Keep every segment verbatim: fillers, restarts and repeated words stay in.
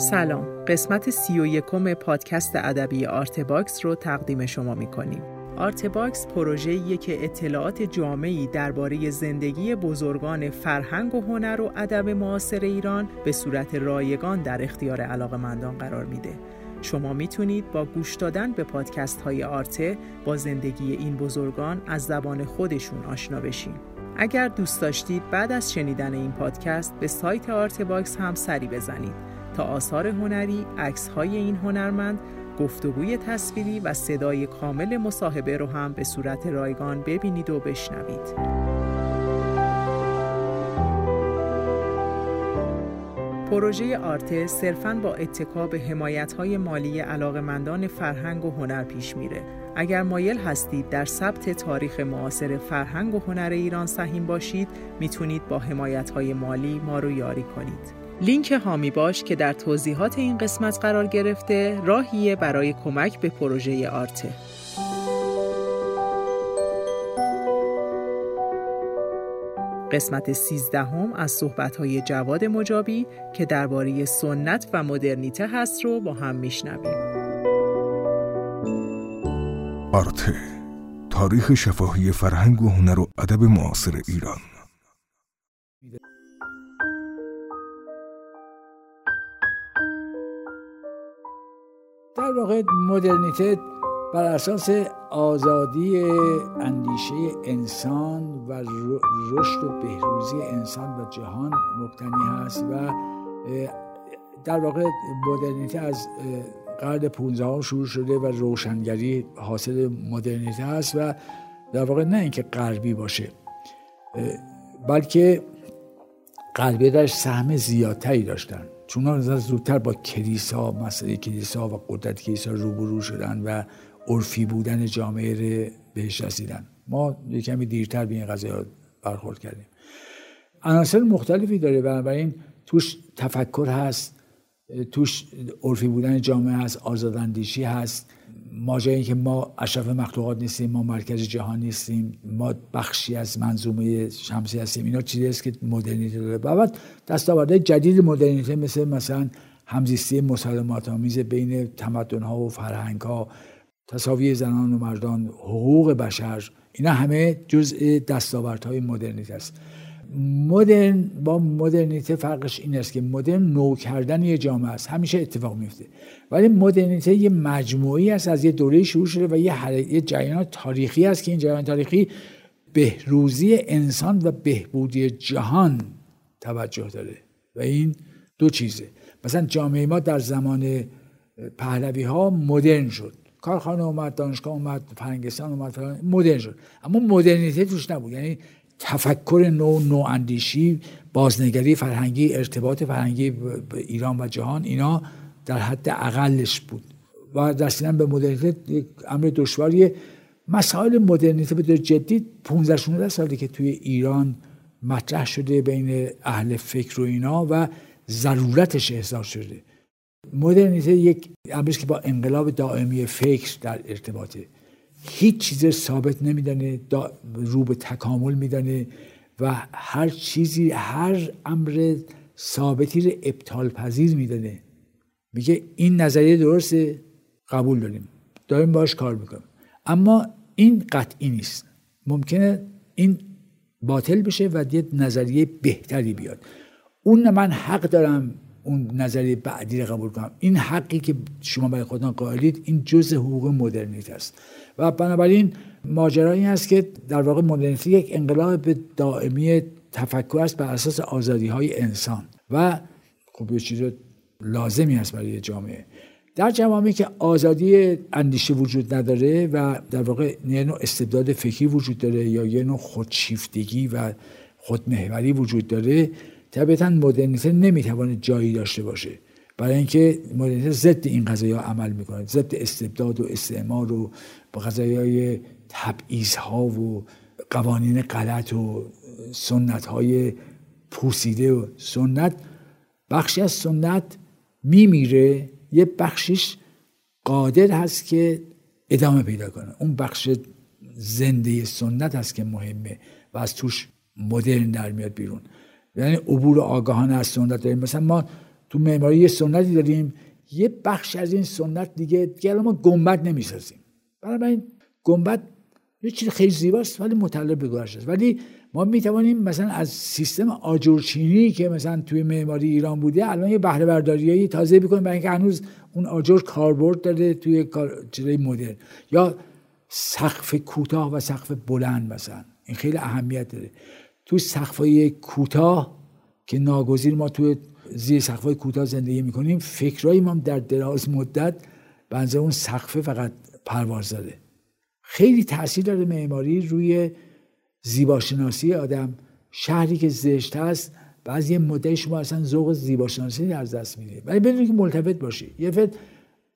سلام، قسمت سی و یکم پادکست ادبی آرت باکس رو تقدیم شما می‌کنیم. آرت باکس پروژه‌ایه که اطلاعات جامعی درباره زندگی بزرگان فرهنگ و هنر و ادب معاصر ایران به صورت رایگان در اختیار علاقه‌مندان قرار میده. شما میتونید با گوش دادن به پادکست های آرته با زندگی این بزرگان از زبان خودشون آشنا بشین. اگر دوست داشتید بعد از شنیدن این پادکست به سایت آرت باکس هم سری بزنید تا آثار هنری، عکس‌های این هنرمند، گفتگوی تصویری و صدای کامل مصاحبه رو هم به صورت رایگان ببینید و بشنوید. پروژه آرته صرفاً با اتکا به حمایت‌های مالی علاقه‌مندان فرهنگ و هنر پیش میره. اگر مایل هستید در ثبت تاریخ معاصر فرهنگ و هنر ایران سهیم باشید، میتونید با حمایت‌های مالی ما رو یاری کنید. لینک هامی باش که در توضیحات این قسمت قرار گرفته، راهیه برای کمک به پروژه آرته. قسمت سیزدهم از صحبت‌های جواد مجابی که درباره سنت و مدرنیته هست رو با هم میشنویم. آرته، تاریخ شفاهی فرهنگ و هنر و ادب معاصر ایران. در واقع مدرنیته بر اساس آزادی اندیشه انسان و رشد و بهروزی انسان و جهان مبتنی هست و در واقع مدرنیته از قرن پانزدهم شروع شده و روشنگری حاصل مدرنیته هست و در واقع نه اینکه غربی باشه، بلکه غربی داشت سهم زیادتری داشتن، چون ها زودتر با کلیسا، مسئله کلیسا و قدرت کلیسا روبرو شدن و عرفی بودن جامعه رو بهش رسیدن. ما یک کمی دیرتر به این قضیه برخورد کردیم. عناصر مختلفی داره، بنابراین توش تفکر هست، توش عرفی بودن جامعه هست، آزاداندیشی هست، ماجرای اینکه ما اشرف مخلوقات نیستیم، ما مرکز جهان نیستیم، ما بخشی از منظومه شمسی هستیم. اینا چیزی است که مدرنیته داره. بعد دستاوردهای جدید مدرنیته مثل مثلا همزیستی مسالمت‌آمیز بین تمدن‌ها و فرهنگ‌ها، تساوی زنان و مردان، حقوق بشر، اینا همه جزء دستاوردهای مدرنیته است. مدرن با مدرنیته فرقش این است که مدرن نو کردن یه جامعه است، همیشه اتفاق میفته، ولی مدرنیته یه مجموعی است از یه دوره شروع شده و یه حرکت جریان تاریخی است که این جریان تاریخی بهروزی انسان و بهبودی جهان توجه داره و این دو چیزه. مثلا جامعه ما در زمان پهلوی ها مدرن شد، کارخانه اومد، دانشگاه اومد، فرنگستان اومد، فرنگستان مدرن شد، اما مدرنیته توش نبود، یعنی تفکر نو، نواندیشی، بازنگری فرهنگی، ارتباط فرهنگی ایران و جهان، اینا در حد اقلش بود و رسیدن به مدرنیته امر دشواریه. مسائل مدرنیته به جدی پانزده شانزده سالی که توی ایران مطرح شده بین اهل فکر و اینا و ضرورتش احساس شده. مدرنیته یک امری که با انقلاب دائمی فکر در ارتباطه، هیچ چیز ثابت نمیدانه، رو به تکامل میدانه و هر چیزی، هر امر ثابتی رو ابطال پذیر میدانه، میگه این نظریه درسته، قبول داریم، داریم باش کار میکنیم، اما این قطعی نیست، ممکنه این باطل بشه و یه نظریه بهتری بیاد، اون من حق دارم اون نظریه بعدی رو قبول کنم، این حقی که شما برای خودتان قائلید این جزء حقوق مدرنیته است و بنابراین ماجرا این است که در واقع مدرنیته یک انقلاب دائمی تفکر است بر اساس آزادی‌های انسان و خب یه چیز لازمی است برای جامعه. در جامعه‌ای که آزادی اندیشه وجود نداره و در واقع یه نوع استبداد فکری وجود داره یا یه نوع خودشیفتگی و خودمحوری وجود داره، طبیعتاً مدرنیته نمیتونه جایی داشته باشه، برای اینکه مدرنیته ضد این قضایا عمل میکنه، ضد استبداد و استعمار و با قضایای تبعیض‌ها و قوانین غلط و سنت‌های پوسیده. و سنت، بخشی از سنت میمیره، یه بخشش قادر هست که ادامه پیدا کنه، اون بخش زنده سنت هست که مهمه و از توش مدرن در میاد بیرون، یعنی عبور آگاهانه از سنت داریم. مثلا ما تو معماری یه سنتی داریم، یه بخش از این سنت دیگه دیگه ما گنبد نمیسازیم. بنابراین گنبد یه چیز خیلی زیباست ولی متعلق به گوهرش است. ولی ما میتوانیم مثلا از سیستم آجرچینی که مثلا توی معماری ایران بوده الان یه بهره برداریایی تازه بکنیم، برای اینکه هنوز اون آجر کاربرد داره توی چیزای مدرن، یا سقف کوتاه و سقف بلند. مثلا این خیلی اهمیت داره. تو سقف‌های کوتاه که ناگزیر ما توی زیر سقف‌های کوتاه زندگی می‌کنیم، فکرای ما در دراز مدت بنظر اون سقف فقط پرواز داره. خیلی تاثیر داره معماری روی زیباشناسی آدم. شهری که زشت است بعضی مدت شما اصلا ذوق زیباشناسی از دست میده، ولی بدون که ملتفت باشی یه فت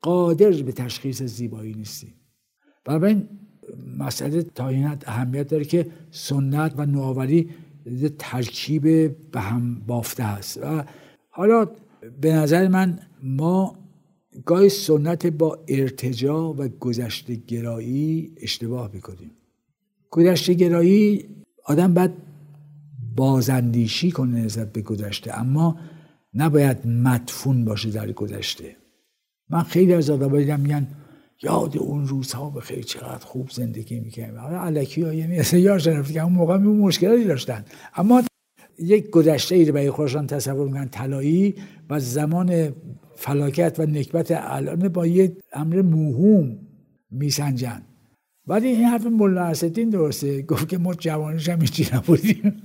قادر به تشخیص زیبایی نیستی. بنابراین مسئله تاینت اهمیت داره که سنت و نوآوری ترکیب به هم بافته است. و حالا به نظر من ما گاهی سنت با ارتجاع و گذشته گرایی اشتباه میکنیم. گذشته گرایی آدم باید بازاندیشی کنه نسبت به گذشته، اما نباید مدفون باشه در گذشته. من خیلی از آدم‌ها دیدم میگن یاد اون روزها بخیر، چقدر خوب زندگی میکردیم. حالا الکی‌ها یعنی اصلا یادش رفته که اون موقع می مشکلاتی داشتن، اما یک گذشته ای رو برای خودشان تصور میکنن طلایی، و زمان فلاکت و نکبت الان با یه امر موهوم میسنجن. ولی این حرف ملا اسدین درسته، گفت که ما جوانیش هم هیچی نبودیم.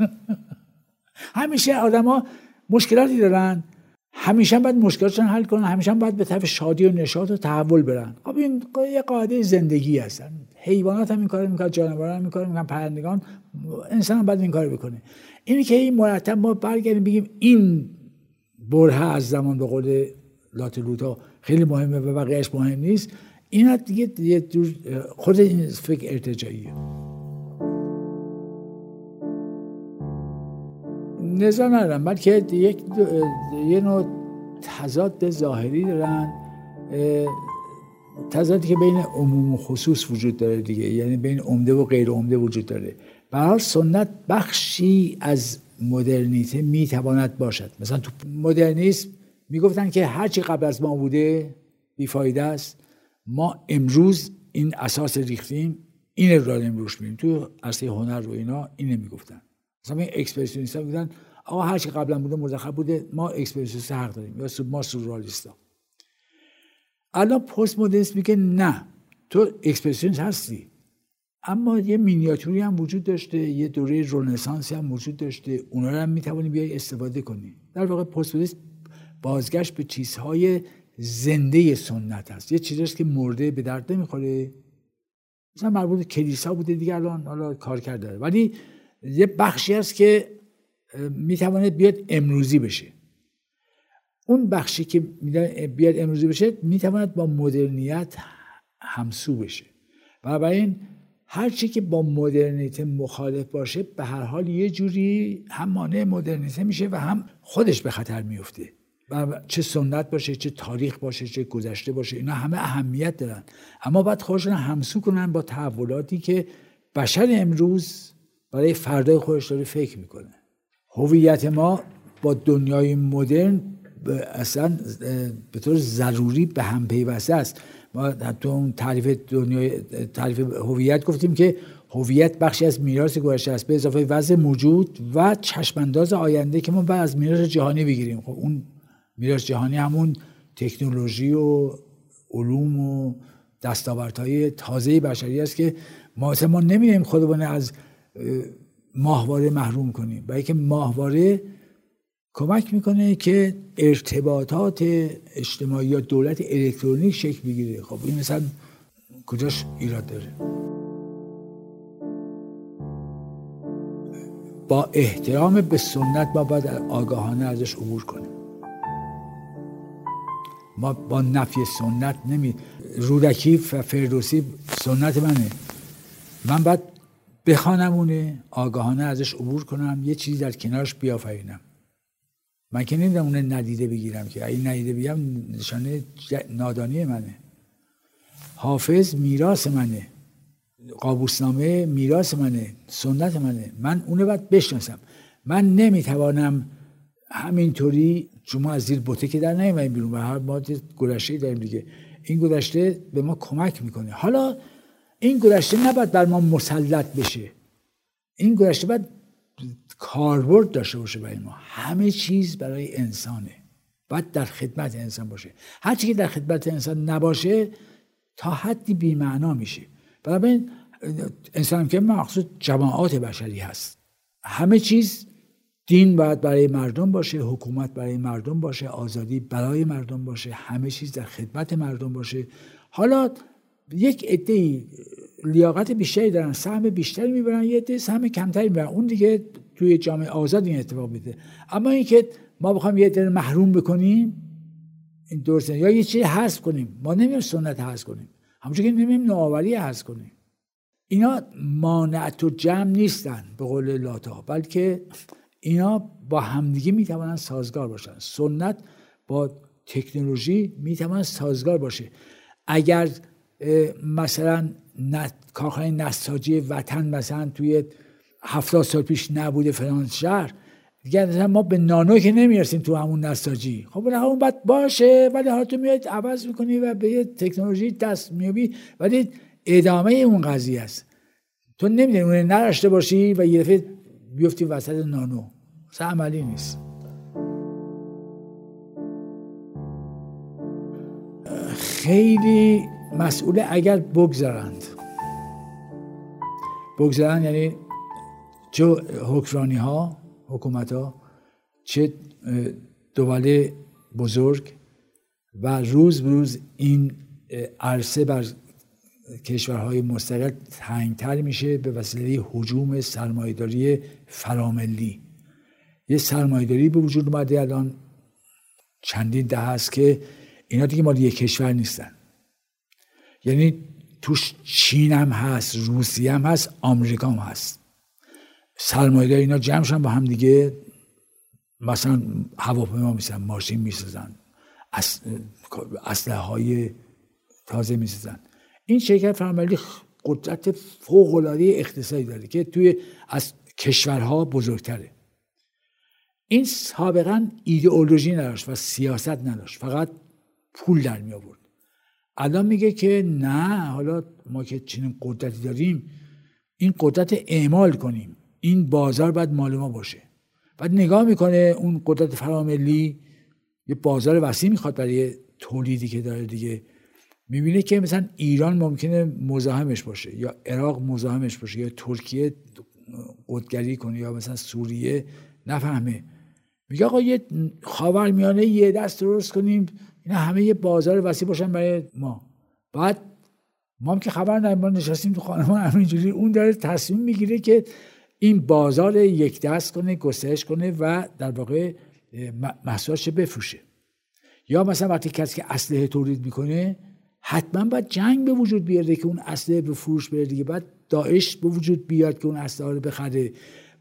همیشه آدما مشکلاتی دارن، همیشه باید مشکلاتشون حل کنن، همیشه باید به طرف شادی و نشاط و تحول برن. خب این یه قاعده زندگی هستن. حیوانات هم این کارو میکنن، جانوران هم این کارو میکنن، پرندگان، انسان هم باید این کارو بکنه. اینی که این مرتب ما برگردیم بگیم این برهه از زمان به قول لاتلوتا خیلی مهمه و بقیه‌اش مهم نیست، اینا دیگه یه جور خود این فکر ارتجاعیه. نظر ندارم، بلکه یک یه نوع تضاد ظاهری دارن، تضادی که بین عموم و خصوص وجود داره دیگه، یعنی بین عمده و غیر عمده وجود داره. به هر حال سنت بخشی از مدرنیته میتواند باشد. مثلا تو مدرنیسم میگفتن که هر چی قبل از ما بوده بیفایده است، ما امروز این اساس ریختیم، این رو امروز می‌بینیم. تو عرصه هنر و اینا اینو میگفتن. مثلا این اکسپرسیونیست‌ها میگفتن آقا هر چی قبلا بوده مزخرف بوده، ما اکسپرسیونیست حق داریم، یا ما سورئالیست‌ها. الان پست مدرنیسم میگه نه، تو اکسپرسیونیست هستی، اما یه مینیاتوری هم وجود داشته، یه دوره رنسانس هم وجود داشته، اونا رو هم می‌تونی بیای استفاده کنی. در واقع پست مدرنیسم بازگشت به چیزهای زنده سنت است. یه چیزی است که مرده به درد نمیخوره. مثلا مربوط کلیسا بوده دیگه، الان حالا کار کرده، ولی یه بخشی است که میتونه بیاد امروزی بشه. اون بخشی که بیاد امروزی بشه میتونه با مدرنیت همسو بشه. بنابراین هر چی که با مدرنیته مخالف باشه به هر حال یه جوری هم مانع مدرنیته میشه و هم خودش به خطر میفته. و چه سنت باشه، چه تاریخ باشه، چه گذشته باشه، اینا همه اهمیت دارن، اما باید خودشون همسو کنن با تحولاتی که بشر امروز برای فردای خودش داره فکر میکنه. هویت ما با دنیای مدرن اصلا به طور ضروری به هم پیوسته است. ما تو اون تعریف دنیای تعریف هویت گفتیم که هویت بخشی از میراث گذشته است به اضافه وضع موجود و چشمانداز آینده که ما بعد از میراث جهانی بگیریم. خب اون میراث جهانی همون تکنولوژی و علوم و دستاوردهای تازه بشری است که ما اصلا ما نمی‌دونیم خودمون از ماهواره محروم کنیم. برای اینکه ماهواره کمک میکنه که ارتباطات اجتماعی یا دولت الکترونیک شکل بگیره. خب این مثلا کجاش ایراد داره؟ با احترام به سنت ما باید آگاهانه ازش عبور کنیم. ما با نفی سنت نمی رودکی و فردوسی سنت منه، من باید بخوانمونه، آگاهانه ازش عبور کنم، یه چیزی در کنارش بیافرینم. من که نمیدونم اونه ندیده بگیرم، که اگه ندیده بگیرم نشانه نادانی منه. حافظ میراث منه، قابوسنامه میراث منه، سنت منه، من اونو باید بشناسم. من نمیتوانم همینطوری شما از زیر بوته که در نمیایید بیرون و هر ما گذشته داریم دیگه. این گذشته به ما کمک میکنه. حالا این گذشته نباید بر ما مسلط بشه. این گذشته باید کاربرد داشته باشه برای ما. همه چیز برای انسانه. باید در خدمت انسان باشه. هر چیزی که در خدمت انسان نباشه تا حدی بی‌معنا میشه. بنابراین انسان که مقصود جماعات بشری هست. همه چیز، دین باید برای مردم باشه، حکومت برای مردم باشه، آزادی برای مردم باشه، همه چیز در خدمت مردم باشه. حالا یک عده‌ای لیاقت بیشتری دارن، سهم بیشتری میبرن، یه عده سهم کمتری میبرن. اون دیگه توی جامعه آزاد این اتفاق میفته. اما اینکه ما بخوایم یه عده محروم بکنیم این درسته، یا یه چیزی حذف کنیم. ما نمی‌خوایم سنت حذف کنیم، همونجوری که نمی‌خوایم نوآوری حذف کنیم. اینا مانع تو جمع نیستن به قول لاتا، بلکه اینا با همدیگه میتوانن سازگار باشن. سنت با تکنولوژی میتوان سازگار باشه. اگر مثلا کارخانه نساجی وطن مثلا توی هفتاد سال پیش نبوده فلان شهر، دیگه مثلا ما به نانو که نمیرسیم تو همون نساجی. خب اون بد باشه، ولی حالا تو میاد عوض میکنی و به تکنولوژی دست میابی، ولی ادامه اون قضیه است. تو نمیدونی اون نرشته باشی و یه دفعه بیفتی وسط نانو. اصلا عملی نیست. خیلی مسئوله اگر بگذارند. بگذارند یعنی چه حکمرانی ها، حکومت ها، چه دوله بزرگ و روز به روز این عرصه بر کشورهای مستقل تنگتر میشه به وسیله هجوم سرمایه‌داری فراملی. یه سرمایه‌داری به وجود اومده الان چندین ده هست که اینا دیگه مال یک کشور نیستن. یعنی توش چین هم هست، روسیه هم هست، آمریکا هم هست. سرمایه‌داری اینا جمع شدن با هم دیگه مثلا هواپیما میسازن، ماشین میسازن، اسلحه‌های تازه میسازن. این شرکت فراملی قدرت فوق‌العاده اقتصادی داره که توی از کشورها بزرگتره. این سابقاً ایدئولوژی نداشت و سیاست نداشت، فقط پول در می آورد. الان میگه که نه، حالا ما که چنین قدرتی داریم، این قدرت اعمال کنیم، این بازار باید مال ما باشه. بعد نگاه میکنه اون قدرت فراملی یه بازار وسیع میخواد برای تولیدی که داره دیگه. میبینه که مثلا ایران ممکنه مزاحمش باشه، یا عراق مزاحمش باشه، یا ترکیه قدگری کنه، یا مثلا سوریه نفهمه. میگه آقا یه خاورمیانه یه دست درست کنیم، اینا همه یه بازار وسیع باشن برای ما. بعد ما هم که خبر نداریم، ما نشستیم تو خانمان همینجوری. اون داره تصمیم میگیره که این بازار یک دست کنه، گسترش کنه و در واقع محصولش بفروشه. یا مثلا وقتی کسی که اسلحه تولید میکنه حتما باید جنگ به وجود بیاره که اون اسلحه به فروش بره دیگه. بعد داعش به وجود بیاد که اون اسلحه رو بخره.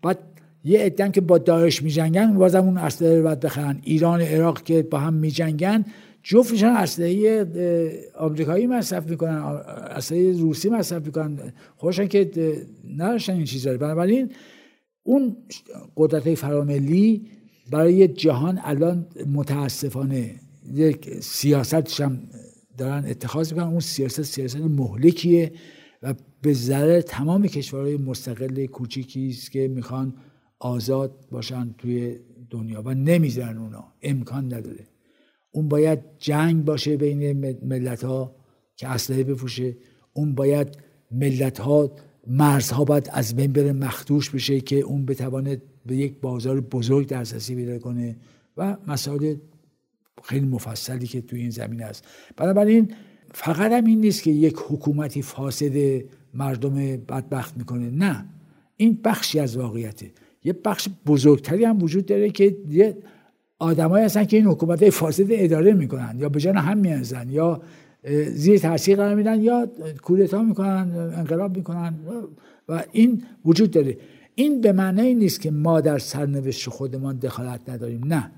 بعد یه عده‌ام که با داعش می‌جنگن بازم اون اسلحه رو باید بخرن. ایران و عراق که با هم می‌جنگن جفتشون اسلحه آمریکایی مصرف می‌کنن، اسلحه روسی مصرف می‌کنن. خوشن که نرشن این چیزا. بنابراین اون قدرت فراملی برای جهان الان متاسفانه یک سیاستش هم دارن اتخاذ میکنن. اون سیاست سیاست مهلکیه و به ضرر تمام کشورهای مستقل کوچیکی است که میخوان آزاد باشن توی دنیا و نمیذارن. اونا امکان نداره. اون باید جنگ باشه بین ملت ها که اسلحه بفروشه. اون باید ملت ها مرزها باید از بین بره، مخدوش بشه که اون بتواند به یک بازار بزرگ دسترسی پیدا کنه و مسائل خیلی مفصلی که توی این زمینه است. بنابراین فقط هم این نیست که یک حکومتی فاسد مردم بدبخت میکنه. نه، این بخشی از واقعیته. یه بخش بزرگتری هم وجود داره که یه آدمایی هستن که این حکومت‌های فاسد اداره میکنن، یا به جان هم میارزن، یا زیر تاثیر قرار میدن، یا کودتا میکنن، انقلاب میکنن و این وجود داره. این به معنی نیست که ما در سرنوشت خودمان دخالت نداریم. نه،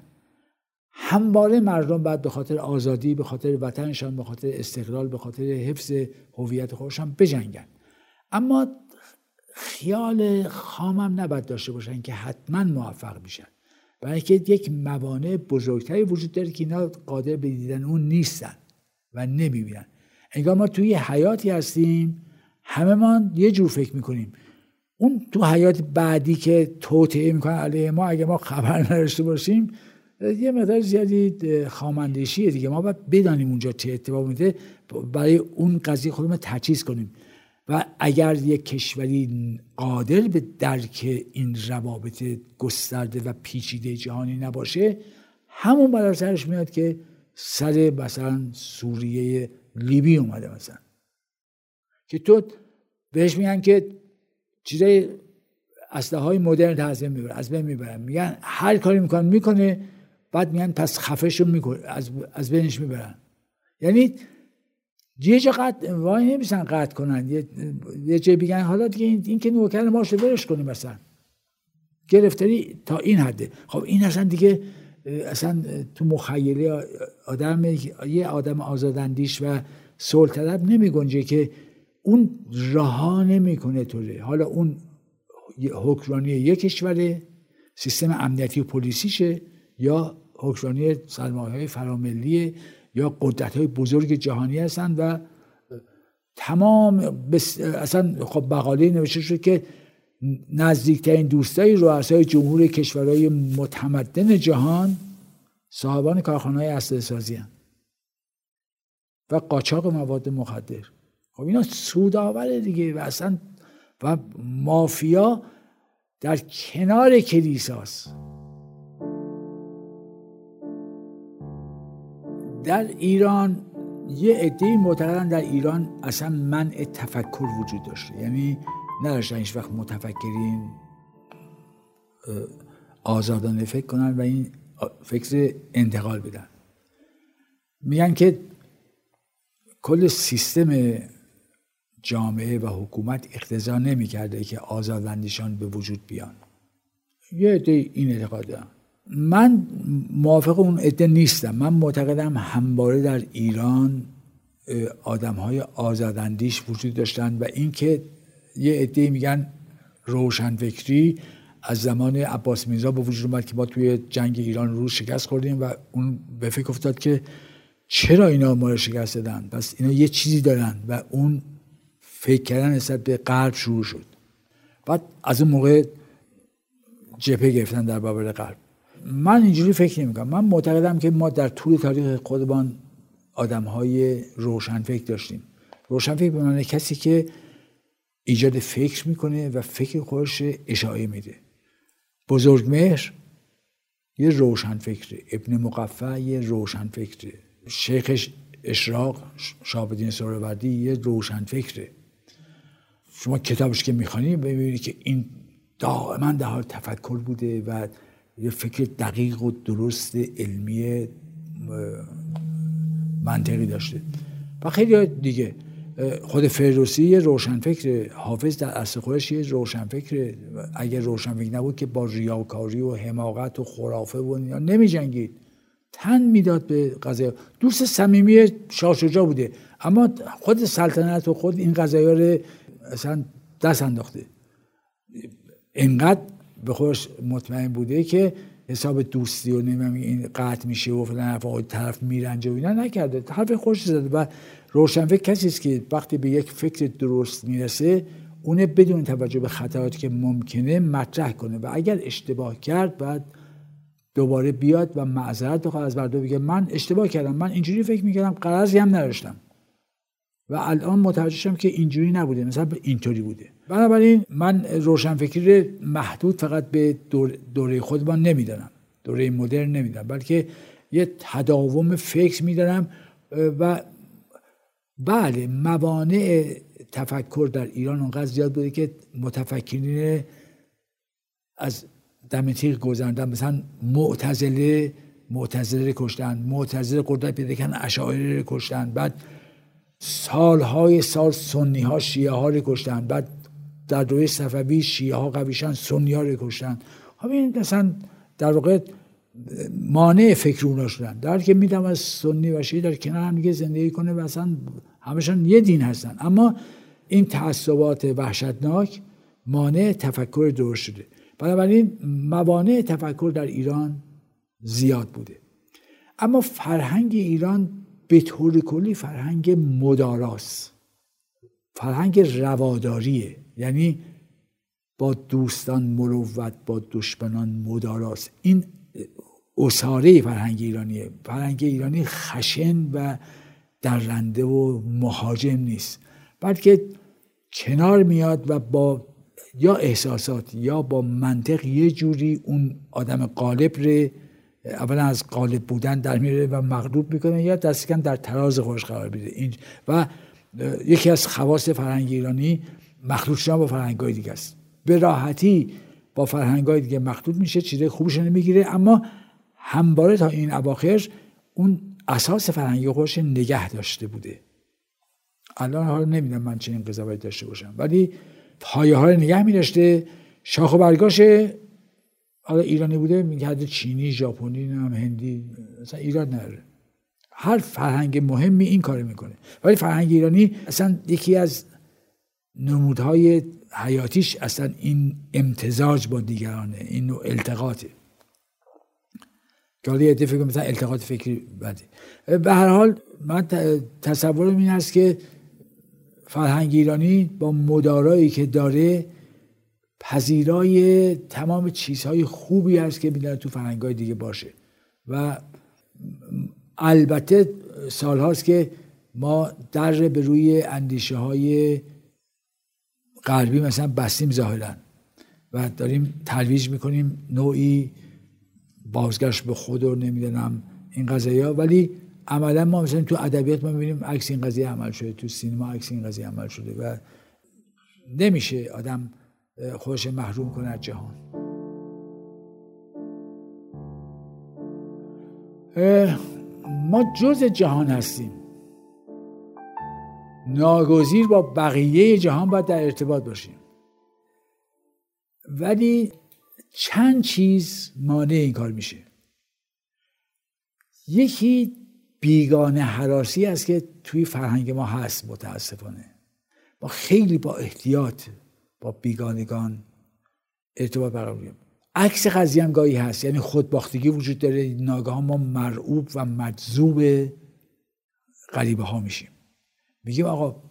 همواره مردم باید به خاطر آزادی، به خاطر وطنشان، به خاطر استقلال، به خاطر حفظ هویت خودشان بجنگن. اما خیال خامم نباید داشته باشن که حتما موفق میشن. برای که یک موانع بزرگتری وجود داره که اینا قادر به دیدن اون نیستن و نمیبینن. انگار ما توی حیاتی هستیم، همه ما یه جور فکر میکنیم. اون تو حیات بعدی که توطئه میکنن علیه ما، اگه ما خبر نداشته باشیم، یه مقدار زیادی خامندشیه دیگه. ما باید بدانیم اونجا چه اتفاقی میفته، برای اون قضیه خودمون تجهیز کنیم. و اگر یک کشوری قادر به درک این روابط گسترده و پیچیده جهانی نباشه، همون بلا سرش میاد که سر مثلا سوریه لیبی اومده، مثلا که تو بهش میگن که چیزای اسلحه های مدرن تزمین میبره، از بین میبرن، میگن هر کاری میکنه میکنه بعد میگن پس خفهشو میکنه، از از بینش میبرن. یعنی یه جا قطع وای نمیسن قطع کنن، یه, یه جای بگن حالا دیگه این, این که نوکر ماشو برش کنیم، مثلا گرفتاری تا این حده. خب این اصلا دیگه اصلا تو مخیله آدم، یه آدم آزاداندیش و صلح طلب نمی گنجه که اون رها نمی کنه طوره. حالا اون حکمرانی یک کشوره، سیستم امنیتی و پلیسیشه، یا حکمرانی سرمایه‌های فراملیه، یا قدرت‌های بزرگ جهانی هستند و تمام بس... اصلا خب بقاله نوشته شده که نزدیکترین دوستای رؤسای جمهور کشورهای متمدن جهان صاحبان کارخانه‌های اسلحه‌سازی هستند و قاچاق مواد مخدر. خب اینا سودآوره دیگه و اصلا و مافیا در کنار کلیساست. در ایران یه عده‌ای معتقدن در ایران اصلا منع تفکر وجود داشته، یعنی نداشتن هیچ وقت متفکرین آزادانه فکر کنن و این فکر انتقال بدن. میگن که کل سیستم جامعه و حکومت اقتضا نمی‌کرده که آزاداندیشان به وجود بیان. یه عده این اعتقاد دارن. من موافق اون عده نیستم. من معتقدم همواره در ایران آدم‌های آزاداندیش وجود داشتن و اینکه یه عده میگن روشنفکری از زمان عباس میرزا به وجود اومد که ما توی جنگ ایران رو شکست خوردیم و اون به فکر افتاد که چرا اینا ما رو شکست دادن، پس اینا یه چیزی دارن و اون فکر کردن نسبت به غرب شروع شد. بعد از اون موقع جبهه گرفتن در برابر غرب. من اینجوری فکر نمی‌کنم. من معتقدم که ما در طول تاریخ خودمان آدم‌های روشنفکر داشتیم. روشنفکر به معنی کسی که ایجاد فکر میکنه و فکر خودش اشاعه میده. بزرگمهر یه روشنفکره، ابن مقفع یه روشنفکره، شیخ اشراق شهاب‌الدین سهروردی یه روشنفکره. شما کتابش که میخوانی ببینید که این دائما در حال تفکر بوده و یه فکر دقیق و درست علمی منطقی داشته و خیلی دیگه. خود فردوسی یه روشنفکر، حافظ در اصل خودش یه روشنفکر. اگر روشنفکر نبود که با ریاکاری و حماقت و خرافه و نمی جنگید، تن میداد به قضایا. دوست صمیمی شاه شجاع بوده، اما خود سلطنت و خود این قضایا رو اصلا دست انداخته. اینقدر به خودش مطمئن بوده که حساب دوستی و نمیدونم این قطع میشه و فلان حرفا طرف میرنجه و اینا نکرده، حرف خودش زده. و روشنفکر کسی است که وقتی به یک فکر درست میرسه اون بدون توجه به خطراتی که ممکنه مطرح کنه و اگر اشتباه کرد بعد دوباره بیاد و معذرت بخواد از بردو بگه من اشتباه کردم، من اینجوری فکر میکردم، قرضی هم نداشتم و الان متوجه شدم که اینجوری نبوده، مثلا اینطوری بوده. بنابراین من روشنفکری محدود فقط به دوره خودمان نمیدونم، دوره مدرن نمیدونم، بلکه یه تداوم فکر میدونم. و بله، موانع تفکر در ایران اونقدر زیاد بوده که متفکرین از دم تیغ گذراندن، مثلا معتزله معتزله کشتن، معتزله قدرت پیدا کردن، اشاعره کشتن، بعد سالهای سال سنی ها شیعه ها رو کشتن، بعد در دوره صفوی شیعه ها قویشن، سنی ها رو کشتن. همین مثلا در واقع مانع فکر اونا شدن، در که میدم از سنی و شیعه در کنار هم دیگه زندگی کنه و اصلا همشون یه دین هستن، اما این تعصبات وحشتناک مانع تفکر درست شده. بنابراین موانع تفکر در ایران زیاد بوده. اما فرهنگ ایران به طور کلی فرهنگ مداراست، فرهنگ رواداریه، یعنی با دوستان مروت، با دشمنان مداراست. این اساره فرهنگ ایرانیه. فرهنگ ایرانی خشن و درنده و مهاجم نیست، بلکه کنار میاد و با یا احساسات یا با منطق یه جوری اون آدم غالب ره اولا از غالب بودن در میاره و مغلوب میکنه یا دستکم در تراز خودش قرار میده. و یکی از خواص فرهنگ ایرانی مخلوط شدن با فرهنگ‌های دیگه است. به راحتی با فرهنگ‌های دیگه مخلوط میشه، چیزای خوبش رو میگیره، اما همواره تا این اواخر اون اساس فرهنگی خودش نگه داشته بوده. الان حالا نمیدونم من چه این قضاوتی داشته باشم، ولی پایه ها رو نگه می داشته، شاخ و برگاش حالا ایرانی بوده، میگه چینی، ژاپنی، هم هندی، اصلا ایران نداره. هر فرهنگ مهمی این کارو میکنه، ولی فرهنگ ایرانی اصلا یکی از نمودهای حیاتیش اصلا این امتزاج با دیگرانه، این نوع التقاطه که حالا یه دفعه مثلا التقاط فکری بده. به هر حال من تصورم این هست که فرهنگ ایرانی با مدارایی که داره پذیرای تمام چیزهای خوبی هست که میدونه تو فرهنگ‌های دیگه باشه. و البته سال هاست که ما در به روی اندیشه های غربی مثلا بستیم ظاهرا و داریم ترویج میکنیم نوعی بازگشت به خود رو نمیدونم این قضیه ها، ولی عملا ما مثلا تو ادبیات ما میبینیم عکس این قضیه عمل شده، تو سینما عکس این قضیه عمل شده و نمیشه آدم خودش محروم کنه از جهان. ما جزء جهان هستیم، ناگزیر با بقیه جهان باید در ارتباط باشیم، ولی چند چیز مانع این کار میشه. یکی بیگانه هراسی است که توی فرهنگ ما هست. متاسفانه ما خیلی با احتیاط با بیگانگان ارتباط برقرار می‌کنیم. عکس قضیه هم گاهی هست، یعنی خودباختگی وجود داره، ناگهان ما مرعوب و مجذوب غریبه ها میشیم، میگیم آقا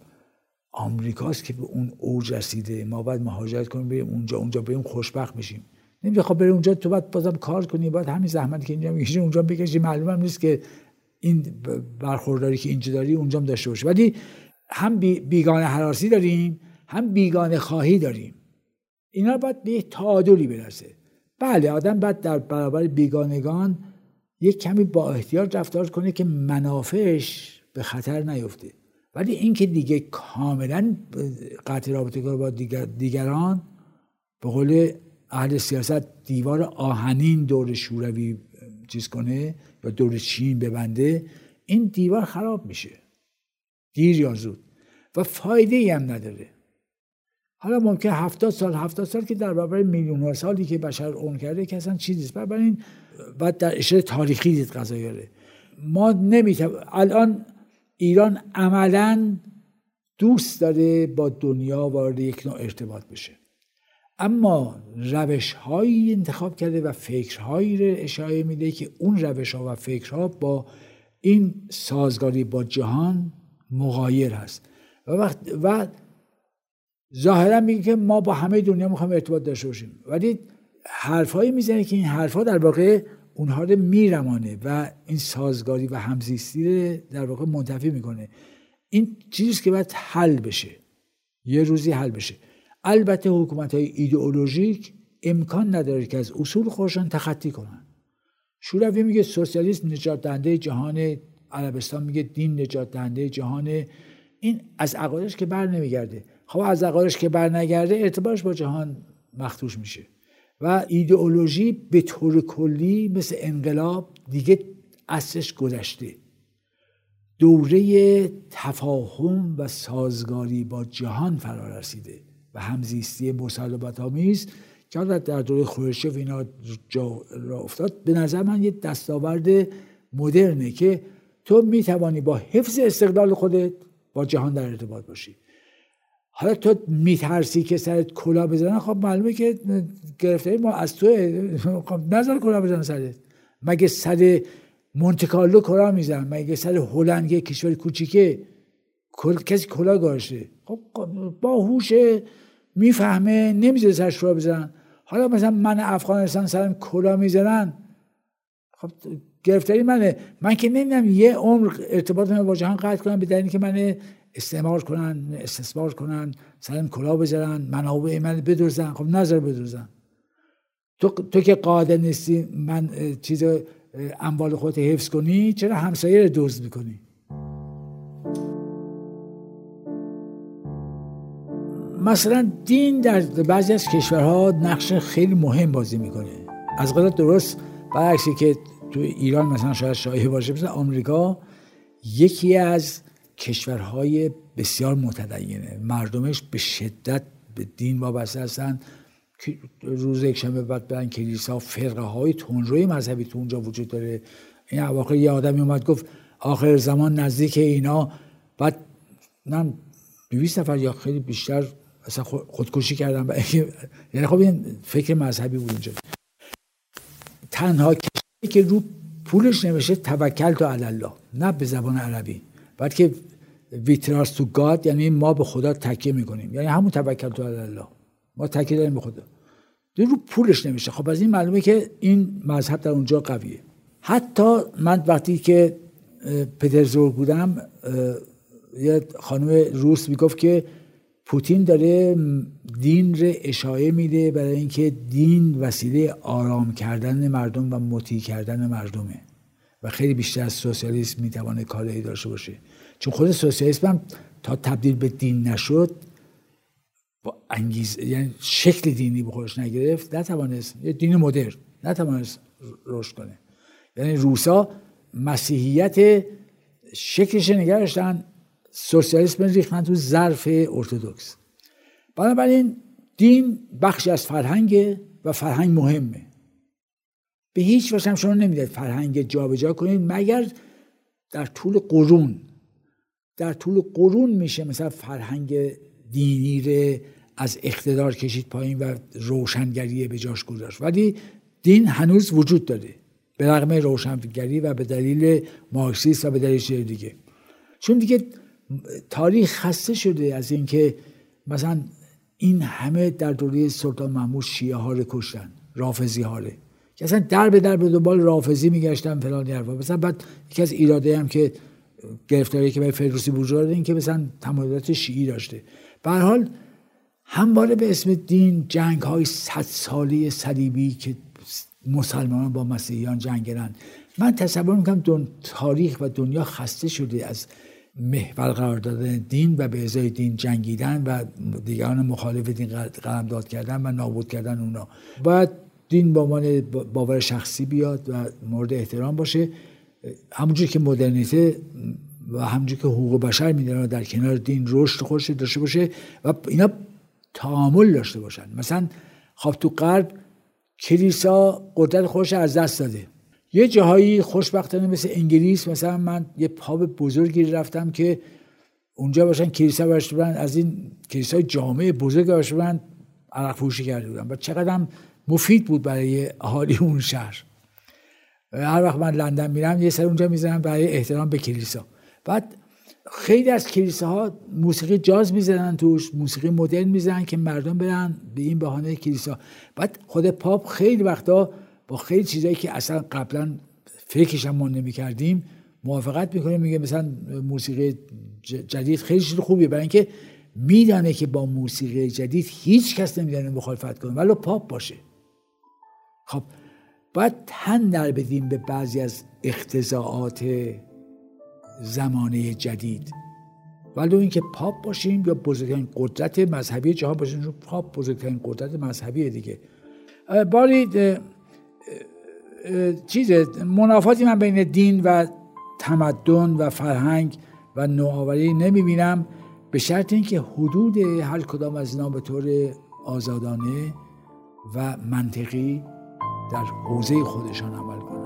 آمریکاست که به اون اوج رسیده، ما باید مهاجرت کنیم بریم اونجا، اونجا بریم خوشبخت میشیم. نمیگه خب بریم اونجا تو باید بازم کار کنی، باید همین زحمتی که اینجا میکشی اونجا بکشی. معلومه نیست که این برخورداری که اینجا داری اونجا هم داشته باشه. ولی هم بی بیگانه هراسی داریم، هم بیگانه خواهی داریم. اینا باید به تعادلی برسه. بله آدم باید در برابر بیگانگان یک کمی با احتیاط رفتار کنه که منافعش به خطر نیفته، ولی این که دیگه کاملا قطع رابطه کنه با دیگر دیگران، به قول اهل سیاست دیوار آهنین دور شوروی چیز کنه یا دور چین ببنده، این دیوار خراب میشه دیر یا زود و فایده ای هم نداره. حالا ممکنه هفتاد سال هفتاد سال که در برابر میلیون ها سالی که بشر عمر کرده که اصلا چیزی نیست، برابر این بعد در اشاره تاریخی دید قضایاره. ما نمیتونیم الان ایران عملاً دوست داره با دنیا وارد یک نوع ارتباط بشه، اما روش‌هایی انتخاب کرده و فکرهایی رو اشاره میده که اون روش‌ها و فکرها با این سازگاری با جهان مغایر هست. و وقت و ظاهرا میگه که ما با همه دنیا میخوایم ارتباط داشته باشیم، ولی حرفایی میزنه که این حرفا در واقع اونها رو میرمانه و این سازگاری و همزیستی رو در واقع منتفی میکنه. این چیزیه که باید حل بشه، یه روزی حل بشه. البته حکومت‌های ایدئولوژیک امکان نداره که از اصول خودشان تخطی کنن. شوروی میگه سوسیالیسم نجات دهنده جهان، عربستان میگه دین نجات دهنده جهان. این از عقایدش که بر نمیگرده. خب از عقایدش که بر نگرده ارتباطش با جهان مخدوش میشه. و ایدئولوژی به طور کلی مثل انقلاب دیگه اصلش گذشته. دوره تفاهم و سازگاری با جهان فرا رسیده و همزیستی مسالمت‌آمیز که در دوره خروشچف اینا جا را افتاد. به نظر من یه دستاورد مدرنه که تو میتوانی با حفظ استقلال خودت با جهان در ارتباط باشی. حالا تو میترسی که سرت کلا بزنن، خب معلومه که گرفتاری ما از توه. خب نظر کلا بزنن سرت. مگه سر مونتکارلو کلا میزن؟ مگه سر هلند یه کشور کوچیکه کل کسی کلا گاشه؟ خب باهوشه، میفهمه، نمیذاره سرش کلا بزنن. حالا مثلا من افغانستان سرم کلا میزنن، خب گرفتاری منه. من که نمیدونم یه عمر ارتباط من با جهان قطع کنم به دلیل اینکه من استعمار کنن، استثمار کنن، سرم کلا بزنن، منابع من بدوزن. خب نظر بدوزن. تو تو که قادر نیستی من چیز اموال خودت حفظ کنی، چرا همسایه رو دزد میکنی؟ مثلا دین در بعضی از کشورها نقش خیلی مهم بازی میکنه. از قضا درست برعکسی که تو ایران مثلا شاید شایع باشه، مثلا آمریکا یکی از کشورهای بسیار متدینه، مردمش به شدت به دین وابسته هستن. روز یکشنبه بعد برن کلیسا، فرقه های تندروی مذهبی تو اونجا وجود داره. این اواخر یه آدمی اومد گفت آخر زمان نزدیک، اینا بعد من دویست نفر یا خیلی بیشتر اصلا خودکشی کردن. یعنی خب این فکر مذهبی بود اونجا. تنها کشوری که رو پولش نوشته توکلت علی الله، نه به زبان عربی، بلکه وی تراست تو گاد، یعنی ما به خدا تکیه میکنیم، یعنی همون توکلت علی الله، ما تکیه داریم به خدا. در رو پولش نمیشه. خب از این معلومه که این مذهب در اونجا قویه. حتی من وقتی که پترزبورگ بودم، یه خانم روس میگفت که پوتین داره دین رو اشاعه میده برای اینکه دین وسیله آرام کردن مردم و مطیع کردن مردمه و خیلی بیشتر از سوسیالیسم میتونه کارایی داشته باشه، چون خود سوسیالیسم هم تا تبدیل به دین نشد با انگیزه، یعنی شکل دینی به خودش نگرفت، نتوانست یه دین مدرن نتوانست رشد کنه. یعنی روسا مسیحیت شکلش نگه داشتن، سوسیالیسم ریختن تو ظرف ارتدوکس. بنابراین دین بخشی از فرهنگه و فرهنگ مهمه. به هیچ وجه هم شما نمیدید فرهنگ جابجا کنید مگر در طول قرون. در طول قرون میشه مثلا فرهنگ دینی رو از اقتدار کشید پایین و روشنگری به جاش گذاشت، ولی دین هنوز وجود داره به رغم روشنگری و به دلیل مارکسیسم و به دلیل چیز دیگه، چون دیگه تاریخ خسته شده از اینکه مثلا این همه در دوره سلطان محمود شیعه ها رو کشتن، رافضی ها رو، که اصلا در به در به دنبال رافضی میگشتن فلان حرفا. مثلا بعد یکی از ایراده هم که گرفتاری که برای فردوسی وجود داره این که مثلا تمایلات شیعی داشته. به هر حال همواره به اسم دین جنگ های صد ساله صلیبی که مسلمانان با مسیحیان جنگیدن. من تصور میکنم دون تاریخ و دنیا خسته شده از محور قرار دادن دین و به ازای دین جنگیدن و دیگران مخالف دین قلمداد کردن و نابود کردن اونا. باید دین با عنوان باور شخصی بیاد و مورد احترام باشه، همونجور که مدرنیته و همونجور که حقوق بشر میدن در کنار دین رشد خودش داشته باشه و اینا تعامل داشته باشن. مثلا خب تو غرب کلیسا قدرت خودش از دست داده. یه جاهایی خوشبختانه مثل انگلیس، مثلا من یه پاب بزرگی رفتم که اونجا باشن کلیسا برشت برن، از این کلیسای جامعه بزرگ برشت برن عرق فروشی کرده بودن و چقدرم مفید بود برای اهالی اون شهر. هر وقت من لندن میرم یه سر اونجا میزنم برای احترام به کلیسا. بعد خیلی از کلیساها موسیقی جاز میزنن، توش موسیقی مدرن میزنن که مردم برن به این بهانه کلیسا. بعد خود پاپ خیلی وقتا با خیلی چیزایی که اصلا قبلا فکرش هم ما نمی‌کردیم موافقت میکنه، میگه مثلا موسیقی جدید خیلی چیز خوبیه، برای اینکه میدونه که با موسیقی جدید هیچ کس نمیدونه مخالفت کنه ولی پاپ باشه. خب باید تن در بدیم به بعضی از اقتضاعات زمانه جدید، ولی اینکه پاپ باشیم یا بزرگترین قدرت مذهبی جهان باشیم، چون پاپ بزرگترین قدرت مذهبی دیگه. باری چیزه منافاتی من بین دین و تمدن و فرهنگ و نوآوری نمیبینم، به شرط اینکه حدود هر کدام از اینا به طور آزادانه و منطقی در حوزه خودشان عمل کنند.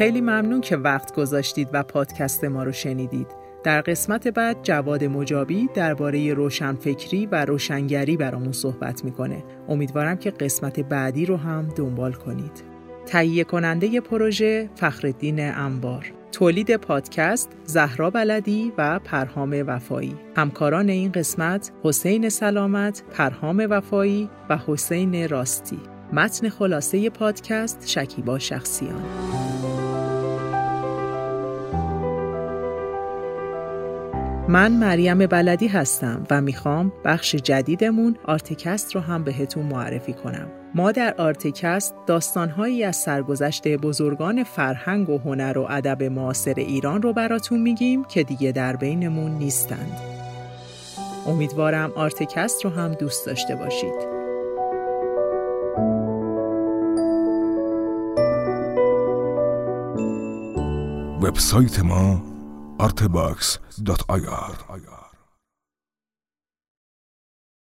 خیلی ممنون که وقت گذاشتید و پادکست ما رو شنیدید. در قسمت بعد جواد مجابی درباره روشنفکری و روشنگری برامون صحبت میکنه. امیدوارم که قسمت بعدی رو هم دنبال کنید. تهیه کننده پروژه فخرالدین انبار. تولید پادکست زهرا بلدی و پرهام وفایی. همکاران این قسمت حسین سلامت، پرهام وفایی و حسین راستی. متن خلاصه پادکست شکیبا شخصیان. من مریم بلدی هستم و میخوام بخش جدیدمون آرتکست رو هم بهتون معرفی کنم. ما در آرتکست داستانهایی از سرگذشت بزرگان فرهنگ و هنر و ادب معاصر ایران رو براتون میگیم که دیگه در بینمون نیستند. امیدوارم آرتکست رو هم دوست داشته باشید. وبسایت ما آرت باکس دات آی آر